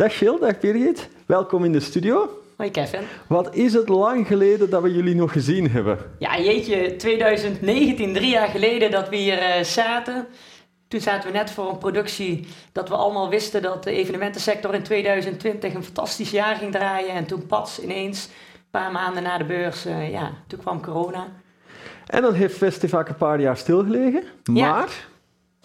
Dag Jill, dag Birgit. Welkom in de studio. Hoi Kevin. Wat is het lang geleden dat we jullie nog gezien hebben? Ja, jeetje, 2019, 3 jaar geleden dat we hier zaten. Toen zaten we net voor een productie dat we allemaal wisten dat de evenementensector in 2020 een fantastisch jaar ging draaien. En toen pas ineens, een paar maanden na de beurs, toen kwam corona. En dan heeft Festivak een paar jaar stilgelegen, maar...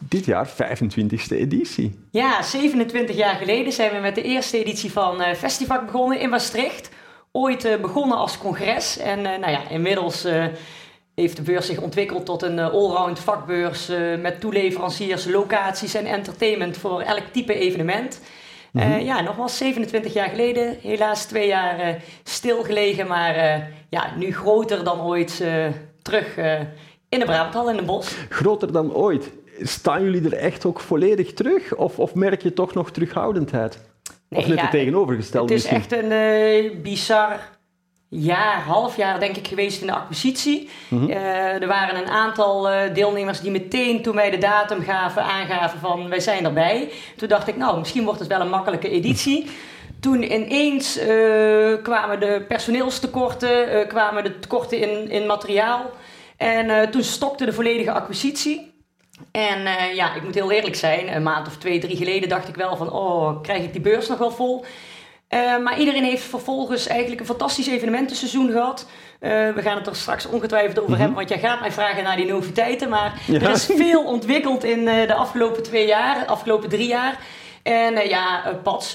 Dit jaar 25e editie. Ja, 27 jaar geleden zijn we met de eerste editie van Festivak begonnen in Maastricht. Ooit begonnen als congres en inmiddels heeft de beurs zich ontwikkeld tot een allround vakbeurs met toeleveranciers, locaties en entertainment voor elk type evenement. Mm-hmm. Nogmaals 27 jaar geleden, helaas 2 jaar stilgelegen, maar nu groter dan ooit terug in de Brabanthallen in Den Bosch. Groter dan ooit. Staan jullie er echt ook volledig terug? Of merk je toch nog terughoudendheid? Nee, of net het tegenovergestelde misschien? Het is echt een bizar half jaar denk ik geweest in de acquisitie. Mm-hmm. Er waren een aantal deelnemers die meteen toen wij de datum gaven, aangaven van wij zijn erbij. Toen dacht ik, misschien wordt het wel een makkelijke editie. Toen ineens kwamen de personeelstekorten, kwamen de tekorten in materiaal. En toen stokte de volledige acquisitie. En ik moet heel eerlijk zijn, een maand of 2, 3 geleden dacht ik wel van, krijg ik die beurs nog wel vol? Maar iedereen heeft vervolgens eigenlijk een fantastisch evenementenseizoen gehad. We gaan het er straks ongetwijfeld over hebben, want jij gaat mij vragen naar die noviteiten. Maar er is veel ontwikkeld in de afgelopen 2 jaar, afgelopen 3 jaar. En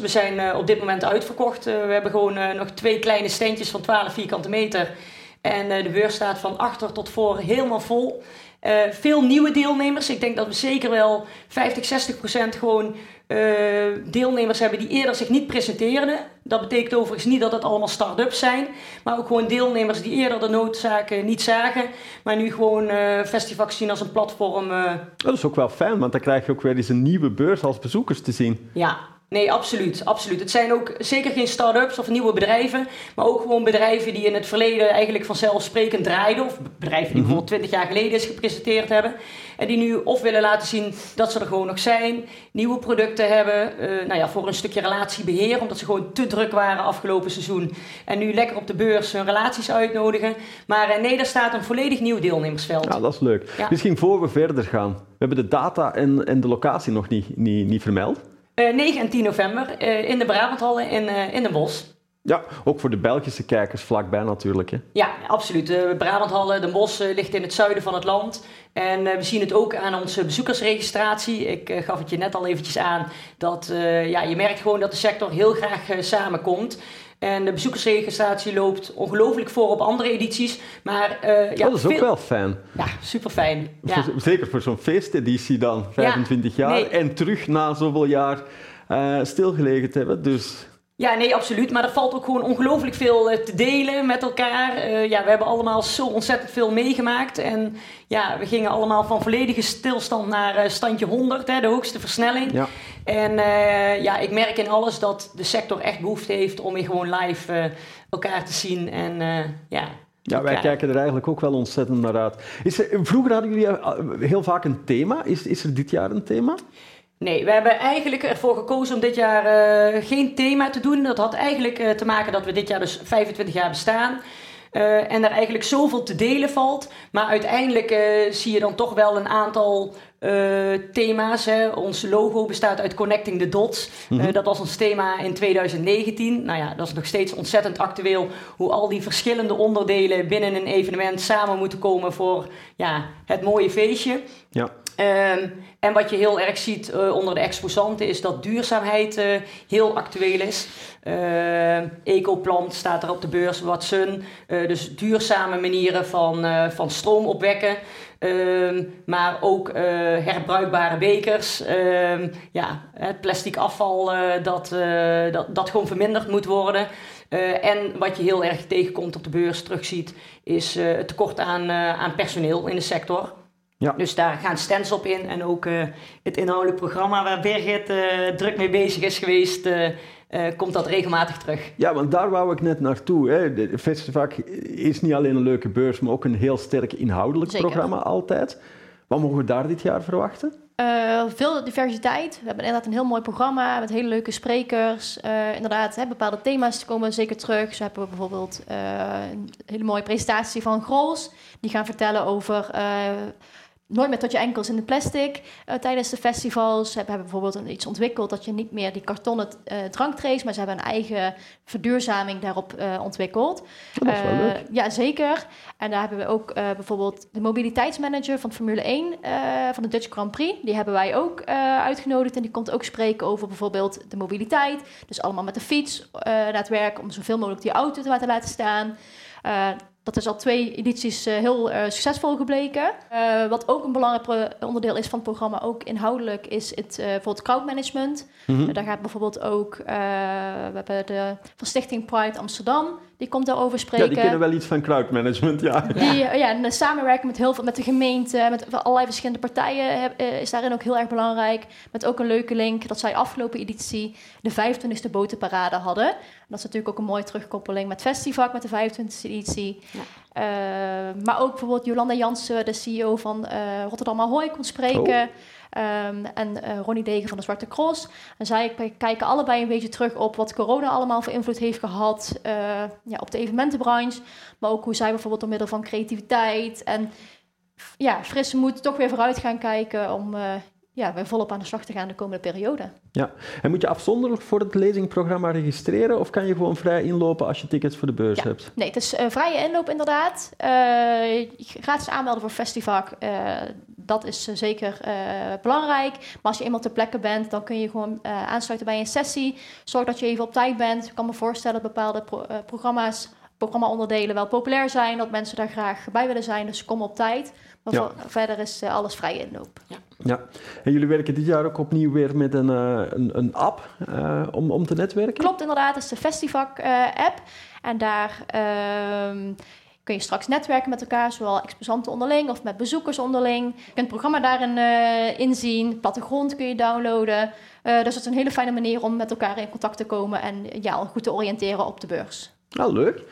we zijn op dit moment uitverkocht. We hebben gewoon nog 2 kleine standjes van 12 vierkante meter. En de beurs staat van achter tot voor helemaal vol. Veel nieuwe deelnemers. Ik denk dat we zeker wel 50-60% gewoon deelnemers hebben die eerder zich niet presenteerden. Dat betekent overigens niet dat het allemaal start-ups zijn. Maar ook gewoon deelnemers die eerder de noodzaken niet zagen. Maar nu gewoon Festivak zien als een platform. Dat is ook wel fijn, want dan krijg je ook weer eens een nieuwe beurs als bezoekers te zien. Ja. Nee, absoluut, absoluut. Het zijn ook zeker geen start-ups of nieuwe bedrijven, maar ook gewoon bedrijven die in het verleden eigenlijk vanzelfsprekend draaiden, of bedrijven die bijvoorbeeld 20 jaar geleden is gepresenteerd hebben, en die nu of willen laten zien dat ze er gewoon nog zijn, nieuwe producten hebben, voor een stukje relatiebeheer, omdat ze gewoon te druk waren afgelopen seizoen, en nu lekker op de beurs hun relaties uitnodigen. Maar daar staat een volledig nieuw deelnemersveld. Ja, dat is leuk. Ja. Misschien voor we verder gaan, we hebben de data en de locatie nog niet vermeld. 9 en 10 november in de Brabanthallen in Den Bosch. Ja, ook voor de Belgische kijkers vlakbij natuurlijk. Hè? Ja, absoluut. De Brabanthallen, Den Bosch ligt in het zuiden van het land. En we zien het ook aan onze bezoekersregistratie. Ik gaf het je net al eventjes aan dat je merkt gewoon dat de sector heel graag samenkomt. En de bezoekersregistratie loopt ongelooflijk voor op andere edities. Maar, dat is ook wel fijn. Ja, super fijn. Ja. Zeker voor zo'n feesteditie dan, 25 jaar. Nee. En terug na zoveel jaar stilgelegen te hebben. Dus... Ja, nee, absoluut. Maar er valt ook gewoon ongelooflijk veel te delen met elkaar. We hebben allemaal zo ontzettend veel meegemaakt. En we gingen allemaal van volledige stilstand naar standje 100, hè, de hoogste versnelling. Ja. En ik merk in alles dat de sector echt behoefte heeft om weer gewoon live elkaar te zien. En ja, wij kijken er eigenlijk ook wel ontzettend naar uit. Vroeger hadden jullie heel vaak een thema. Is er dit jaar een thema? Nee, we hebben eigenlijk ervoor gekozen om dit jaar geen thema te doen. Dat had eigenlijk te maken dat we dit jaar dus 25 jaar bestaan. En er eigenlijk zoveel te delen valt. Maar uiteindelijk zie je dan toch wel een aantal thema's. Hè. Ons logo bestaat uit Connecting the Dots. Dat was ons thema in 2019. Dat is nog steeds ontzettend actueel. Hoe al die verschillende onderdelen binnen een evenement samen moeten komen voor het mooie feestje. Ja. En wat je heel erg ziet onder de exposanten is dat duurzaamheid heel actueel is. EcoPlant staat er op de beurs, Watson. Dus duurzame manieren van stroom opwekken. Maar ook herbruikbare bekers. Het plastic afval dat gewoon verminderd moet worden. En wat je heel erg tegenkomt op de beurs, terugziet, is het tekort aan personeel in de sector. Ja. Dus daar gaan stands op in en ook het inhoudelijk programma waar Birgit druk mee bezig is geweest, komt dat regelmatig terug. Ja, want daar wou ik net naartoe. Hè. De Festivak is niet alleen een leuke beurs, maar ook een heel sterk inhoudelijk Zeker. Programma altijd. Wat mogen we daar dit jaar verwachten? Veel diversiteit. We hebben inderdaad een heel mooi programma met hele leuke sprekers. Inderdaad, bepaalde thema's komen zeker terug. Zo hebben we bijvoorbeeld een hele mooie presentatie van Grolsch. Die gaan vertellen over nooit meer tot je enkels in de plastic tijdens de festivals. Ze hebben bijvoorbeeld iets ontwikkeld dat je niet meer die kartonnen dranktrays, maar ze hebben een eigen verduurzaming daarop ontwikkeld. Dat is wel leuk. Ja, zeker. En daar hebben we ook bijvoorbeeld de mobiliteitsmanager van Formule 1 van de Dutch Grand Prix. Die hebben wij ook uitgenodigd en die komt ook spreken over bijvoorbeeld de mobiliteit. Dus allemaal met de fiets naar het werk om zoveel mogelijk die auto te laten staan. Dat is al 2 edities heel succesvol gebleken. Wat ook een belangrijk onderdeel is van het programma, ook inhoudelijk, is het bijvoorbeeld crowdmanagement. Mm-hmm. Daar gaat bijvoorbeeld ook we hebben de Verstichting Pride Amsterdam. Die komt daarover spreken. Ja, die kennen wel iets van crowdmanagement, ja. En samenwerken met heel veel, met de gemeente, met allerlei verschillende partijen is daarin ook heel erg belangrijk. Met ook een leuke link dat zij afgelopen editie de 25e botenparade hadden. En dat is natuurlijk ook een mooie terugkoppeling met Festivak, met de 25e editie. Ja. Maar ook bijvoorbeeld Jolanda Jansen, de CEO van Rotterdam Ahoy, kon spreken. En Ronnie Degen van de Zwarte Cross. En zij kijken allebei een beetje terug op wat corona allemaal voor invloed heeft gehad op de evenementenbranche. Maar ook hoe zij bijvoorbeeld door middel van creativiteit en frisse moed toch weer vooruit gaan kijken om weer volop aan de slag te gaan de komende periode. Ja, en moet je afzonderlijk voor het lezingprogramma registreren of kan je gewoon vrij inlopen als je tickets voor de beurs hebt? Nee, het is vrije inloop inderdaad. Gratis aanmelden voor Festivak, dat is zeker belangrijk. Maar als je eenmaal ter plekke bent, dan kun je gewoon aansluiten bij een sessie. Zorg dat je even op tijd bent. Ik kan me voorstellen dat bepaalde programmaonderdelen wel populair zijn, dat mensen daar graag bij willen zijn, dus kom op tijd. Maar verder is alles vrij inloop. Ja. En jullie werken dit jaar ook opnieuw weer met een app om te netwerken? Klopt, inderdaad. Dat is de Festivak-app. En daar kun je straks netwerken met elkaar, zowel exposanten onderling of met bezoekers onderling. Je kunt het programma daarin inzien, plattegrond kun je downloaden. Dus dat is een hele fijne manier om met elkaar in contact te komen en goed te oriënteren op de beurs. Nou, leuk.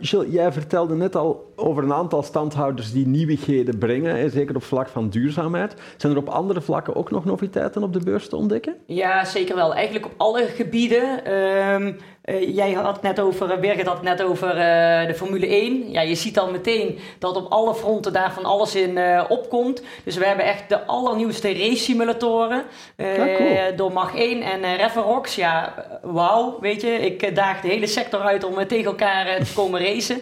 Jill, jij vertelde net al over een aantal standhouders die nieuwigheden brengen, en zeker op vlak van duurzaamheid. Zijn er op andere vlakken ook nog noviteiten op de beurs te ontdekken? Ja, zeker wel. Eigenlijk op alle gebieden. Birgit had het net over de Formule 1. Ja, je ziet al meteen dat op alle fronten daar van alles in opkomt. Dus we hebben echt de allernieuwste race simulatoren door Mag 1 en Reverox. Ja, wauw, weet je. Ik daag de hele sector uit om tegen elkaar te komen racen.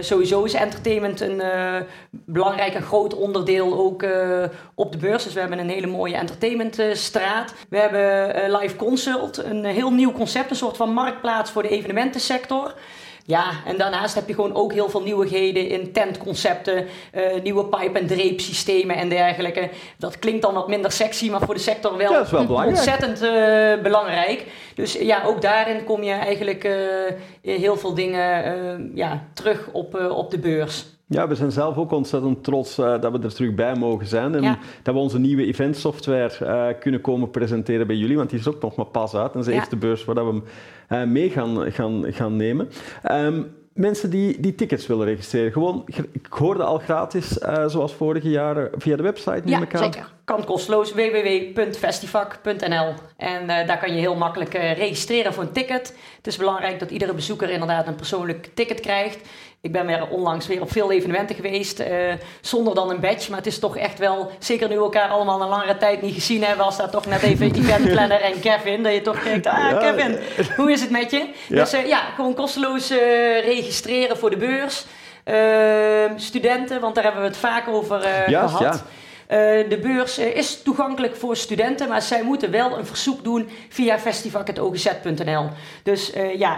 Sowieso is entertainment een belangrijk en groot onderdeel ook op de beurs. Dus we hebben een hele mooie entertainmentstraat. We hebben Live Consult, een heel nieuw concept, een soort van marktplaats voor de evenementensector. Ja, en daarnaast heb je gewoon ook heel veel nieuwigheden in tentconcepten, nieuwe pipe-en-drape-systemen en dergelijke. Dat klinkt dan wat minder sexy, maar voor de sector wel ontzettend belangrijk. Dus ja, ook daarin kom je eigenlijk heel veel dingen terug op de beurs. Ja, we zijn zelf ook ontzettend trots dat we er terug bij mogen zijn. En dat we onze nieuwe eventsoftware kunnen komen presenteren bij jullie. Want die is ook nog maar pas uit. Dat is de eerste beurs waar we hem mee gaan nemen. Mensen die tickets willen registreren. Gewoon, ik hoorde al gratis, zoals vorige jaren, via de website. Ja, zeker. Kan kosteloos, www.festivak.nl. En daar kan je heel makkelijk registreren voor een ticket. Het is belangrijk dat iedere bezoeker inderdaad een persoonlijk ticket krijgt. Ik ben onlangs weer op veel evenementen geweest, zonder dan een badge. Maar het is toch echt wel, zeker nu we elkaar allemaal een langere tijd niet gezien hebben, was daar toch net even eventplanner en Kevin, dat je toch kijkt, Kevin, hoe is het met je? Ja. Dus gewoon kosteloos registreren voor de beurs. Studenten, want daar hebben we het vaak over gehad. Ja. De beurs is toegankelijk voor studenten, maar zij moeten wel een verzoek doen via festivak.ogz.nl. Dus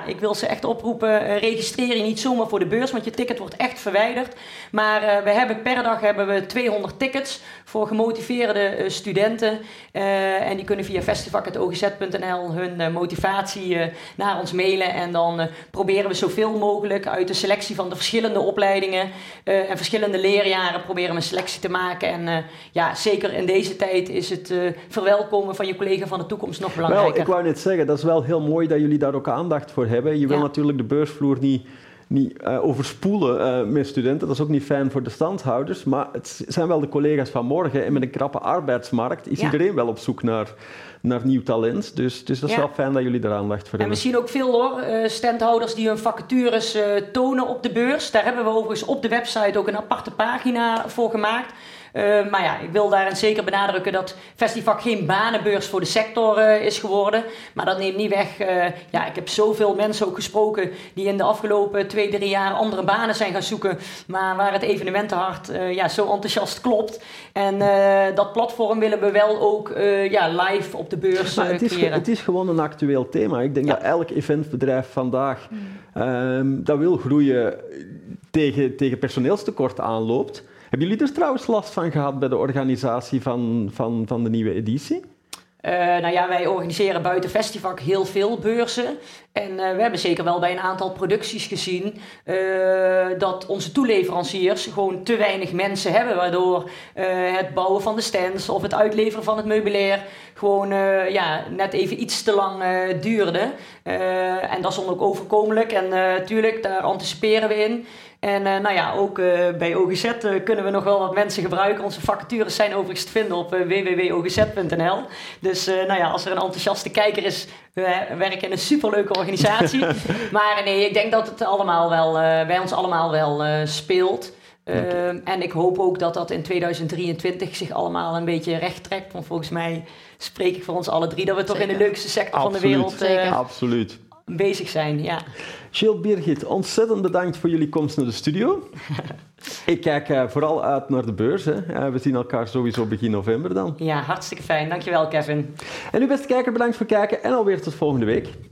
ik wil ze echt oproepen, registreer je niet zomaar voor de beurs, want je ticket wordt echt verwijderd. Maar per dag hebben we 200 tickets voor gemotiveerde studenten. En die kunnen via festivak.ogz.nl hun motivatie naar ons mailen. En dan proberen we zoveel mogelijk uit de selectie van de verschillende opleidingen en verschillende leerjaren proberen we een selectie te maken. En zeker in deze tijd is het verwelkomen van je collega van de toekomst nog belangrijker. Wel, ik wou net zeggen, dat is wel heel mooi dat jullie daar ook aandacht voor hebben. Je wil natuurlijk de beursvloer niet niet overspoelen met studenten. Dat is ook niet fijn voor de standhouders. Maar het zijn wel de collega's van morgen. En met een krappe arbeidsmarkt is iedereen wel op zoek naar nieuw talent. Dus dat is wel fijn dat jullie er aandacht voor hebben. En we zien ook veel standhouders die hun vacatures tonen op de beurs. Daar hebben we overigens op de website ook een aparte pagina voor gemaakt. Maar ja, ik wil daarin zeker benadrukken dat Festivak geen banenbeurs voor de sector is geworden. Maar dat neemt niet weg. Ik heb zoveel mensen ook gesproken die in de afgelopen 2-3 jaar andere banen zijn gaan zoeken. Maar waar het evenementenhart zo enthousiast klopt. En dat platform willen we wel ook live op de beurs creëren. Het is gewoon een actueel thema. Ik denk dat elk eventbedrijf vandaag dat wil groeien tegen personeelstekort aanloopt. Hebben jullie er trouwens last van gehad bij de organisatie van de nieuwe editie? Wij organiseren buiten Festivak heel veel beurzen. En we hebben zeker wel bij een aantal producties gezien dat onze toeleveranciers gewoon te weinig mensen hebben. Waardoor het bouwen van de stands of het uitleveren van het meubilair gewoon net even iets te lang duurde. En dat is dan ook overkomelijk. En natuurlijk, daar anticiperen we in. En ook bij OGZ kunnen we nog wel wat mensen gebruiken. Onze vacatures zijn overigens te vinden op www.ogz.nl. Dus als er een enthousiaste kijker is, we werken in een superleuke organisatie. Maar nee, ik denk dat het allemaal wel, bij ons allemaal wel speelt. En ik hoop ook dat dat in 2023 zich allemaal een beetje recht trekt. Want volgens mij spreek ik voor ons alle drie dat we toch in de leukste sector van de wereld bezig zijn. Ja. Jill, Birgit, ontzettend bedankt voor jullie komst naar de studio. Ik kijk vooral uit naar de beurs. Hè. We zien elkaar sowieso begin november dan. Ja, hartstikke fijn. Dankjewel, Kevin. En u beste kijker, bedankt voor het kijken en alweer tot volgende week.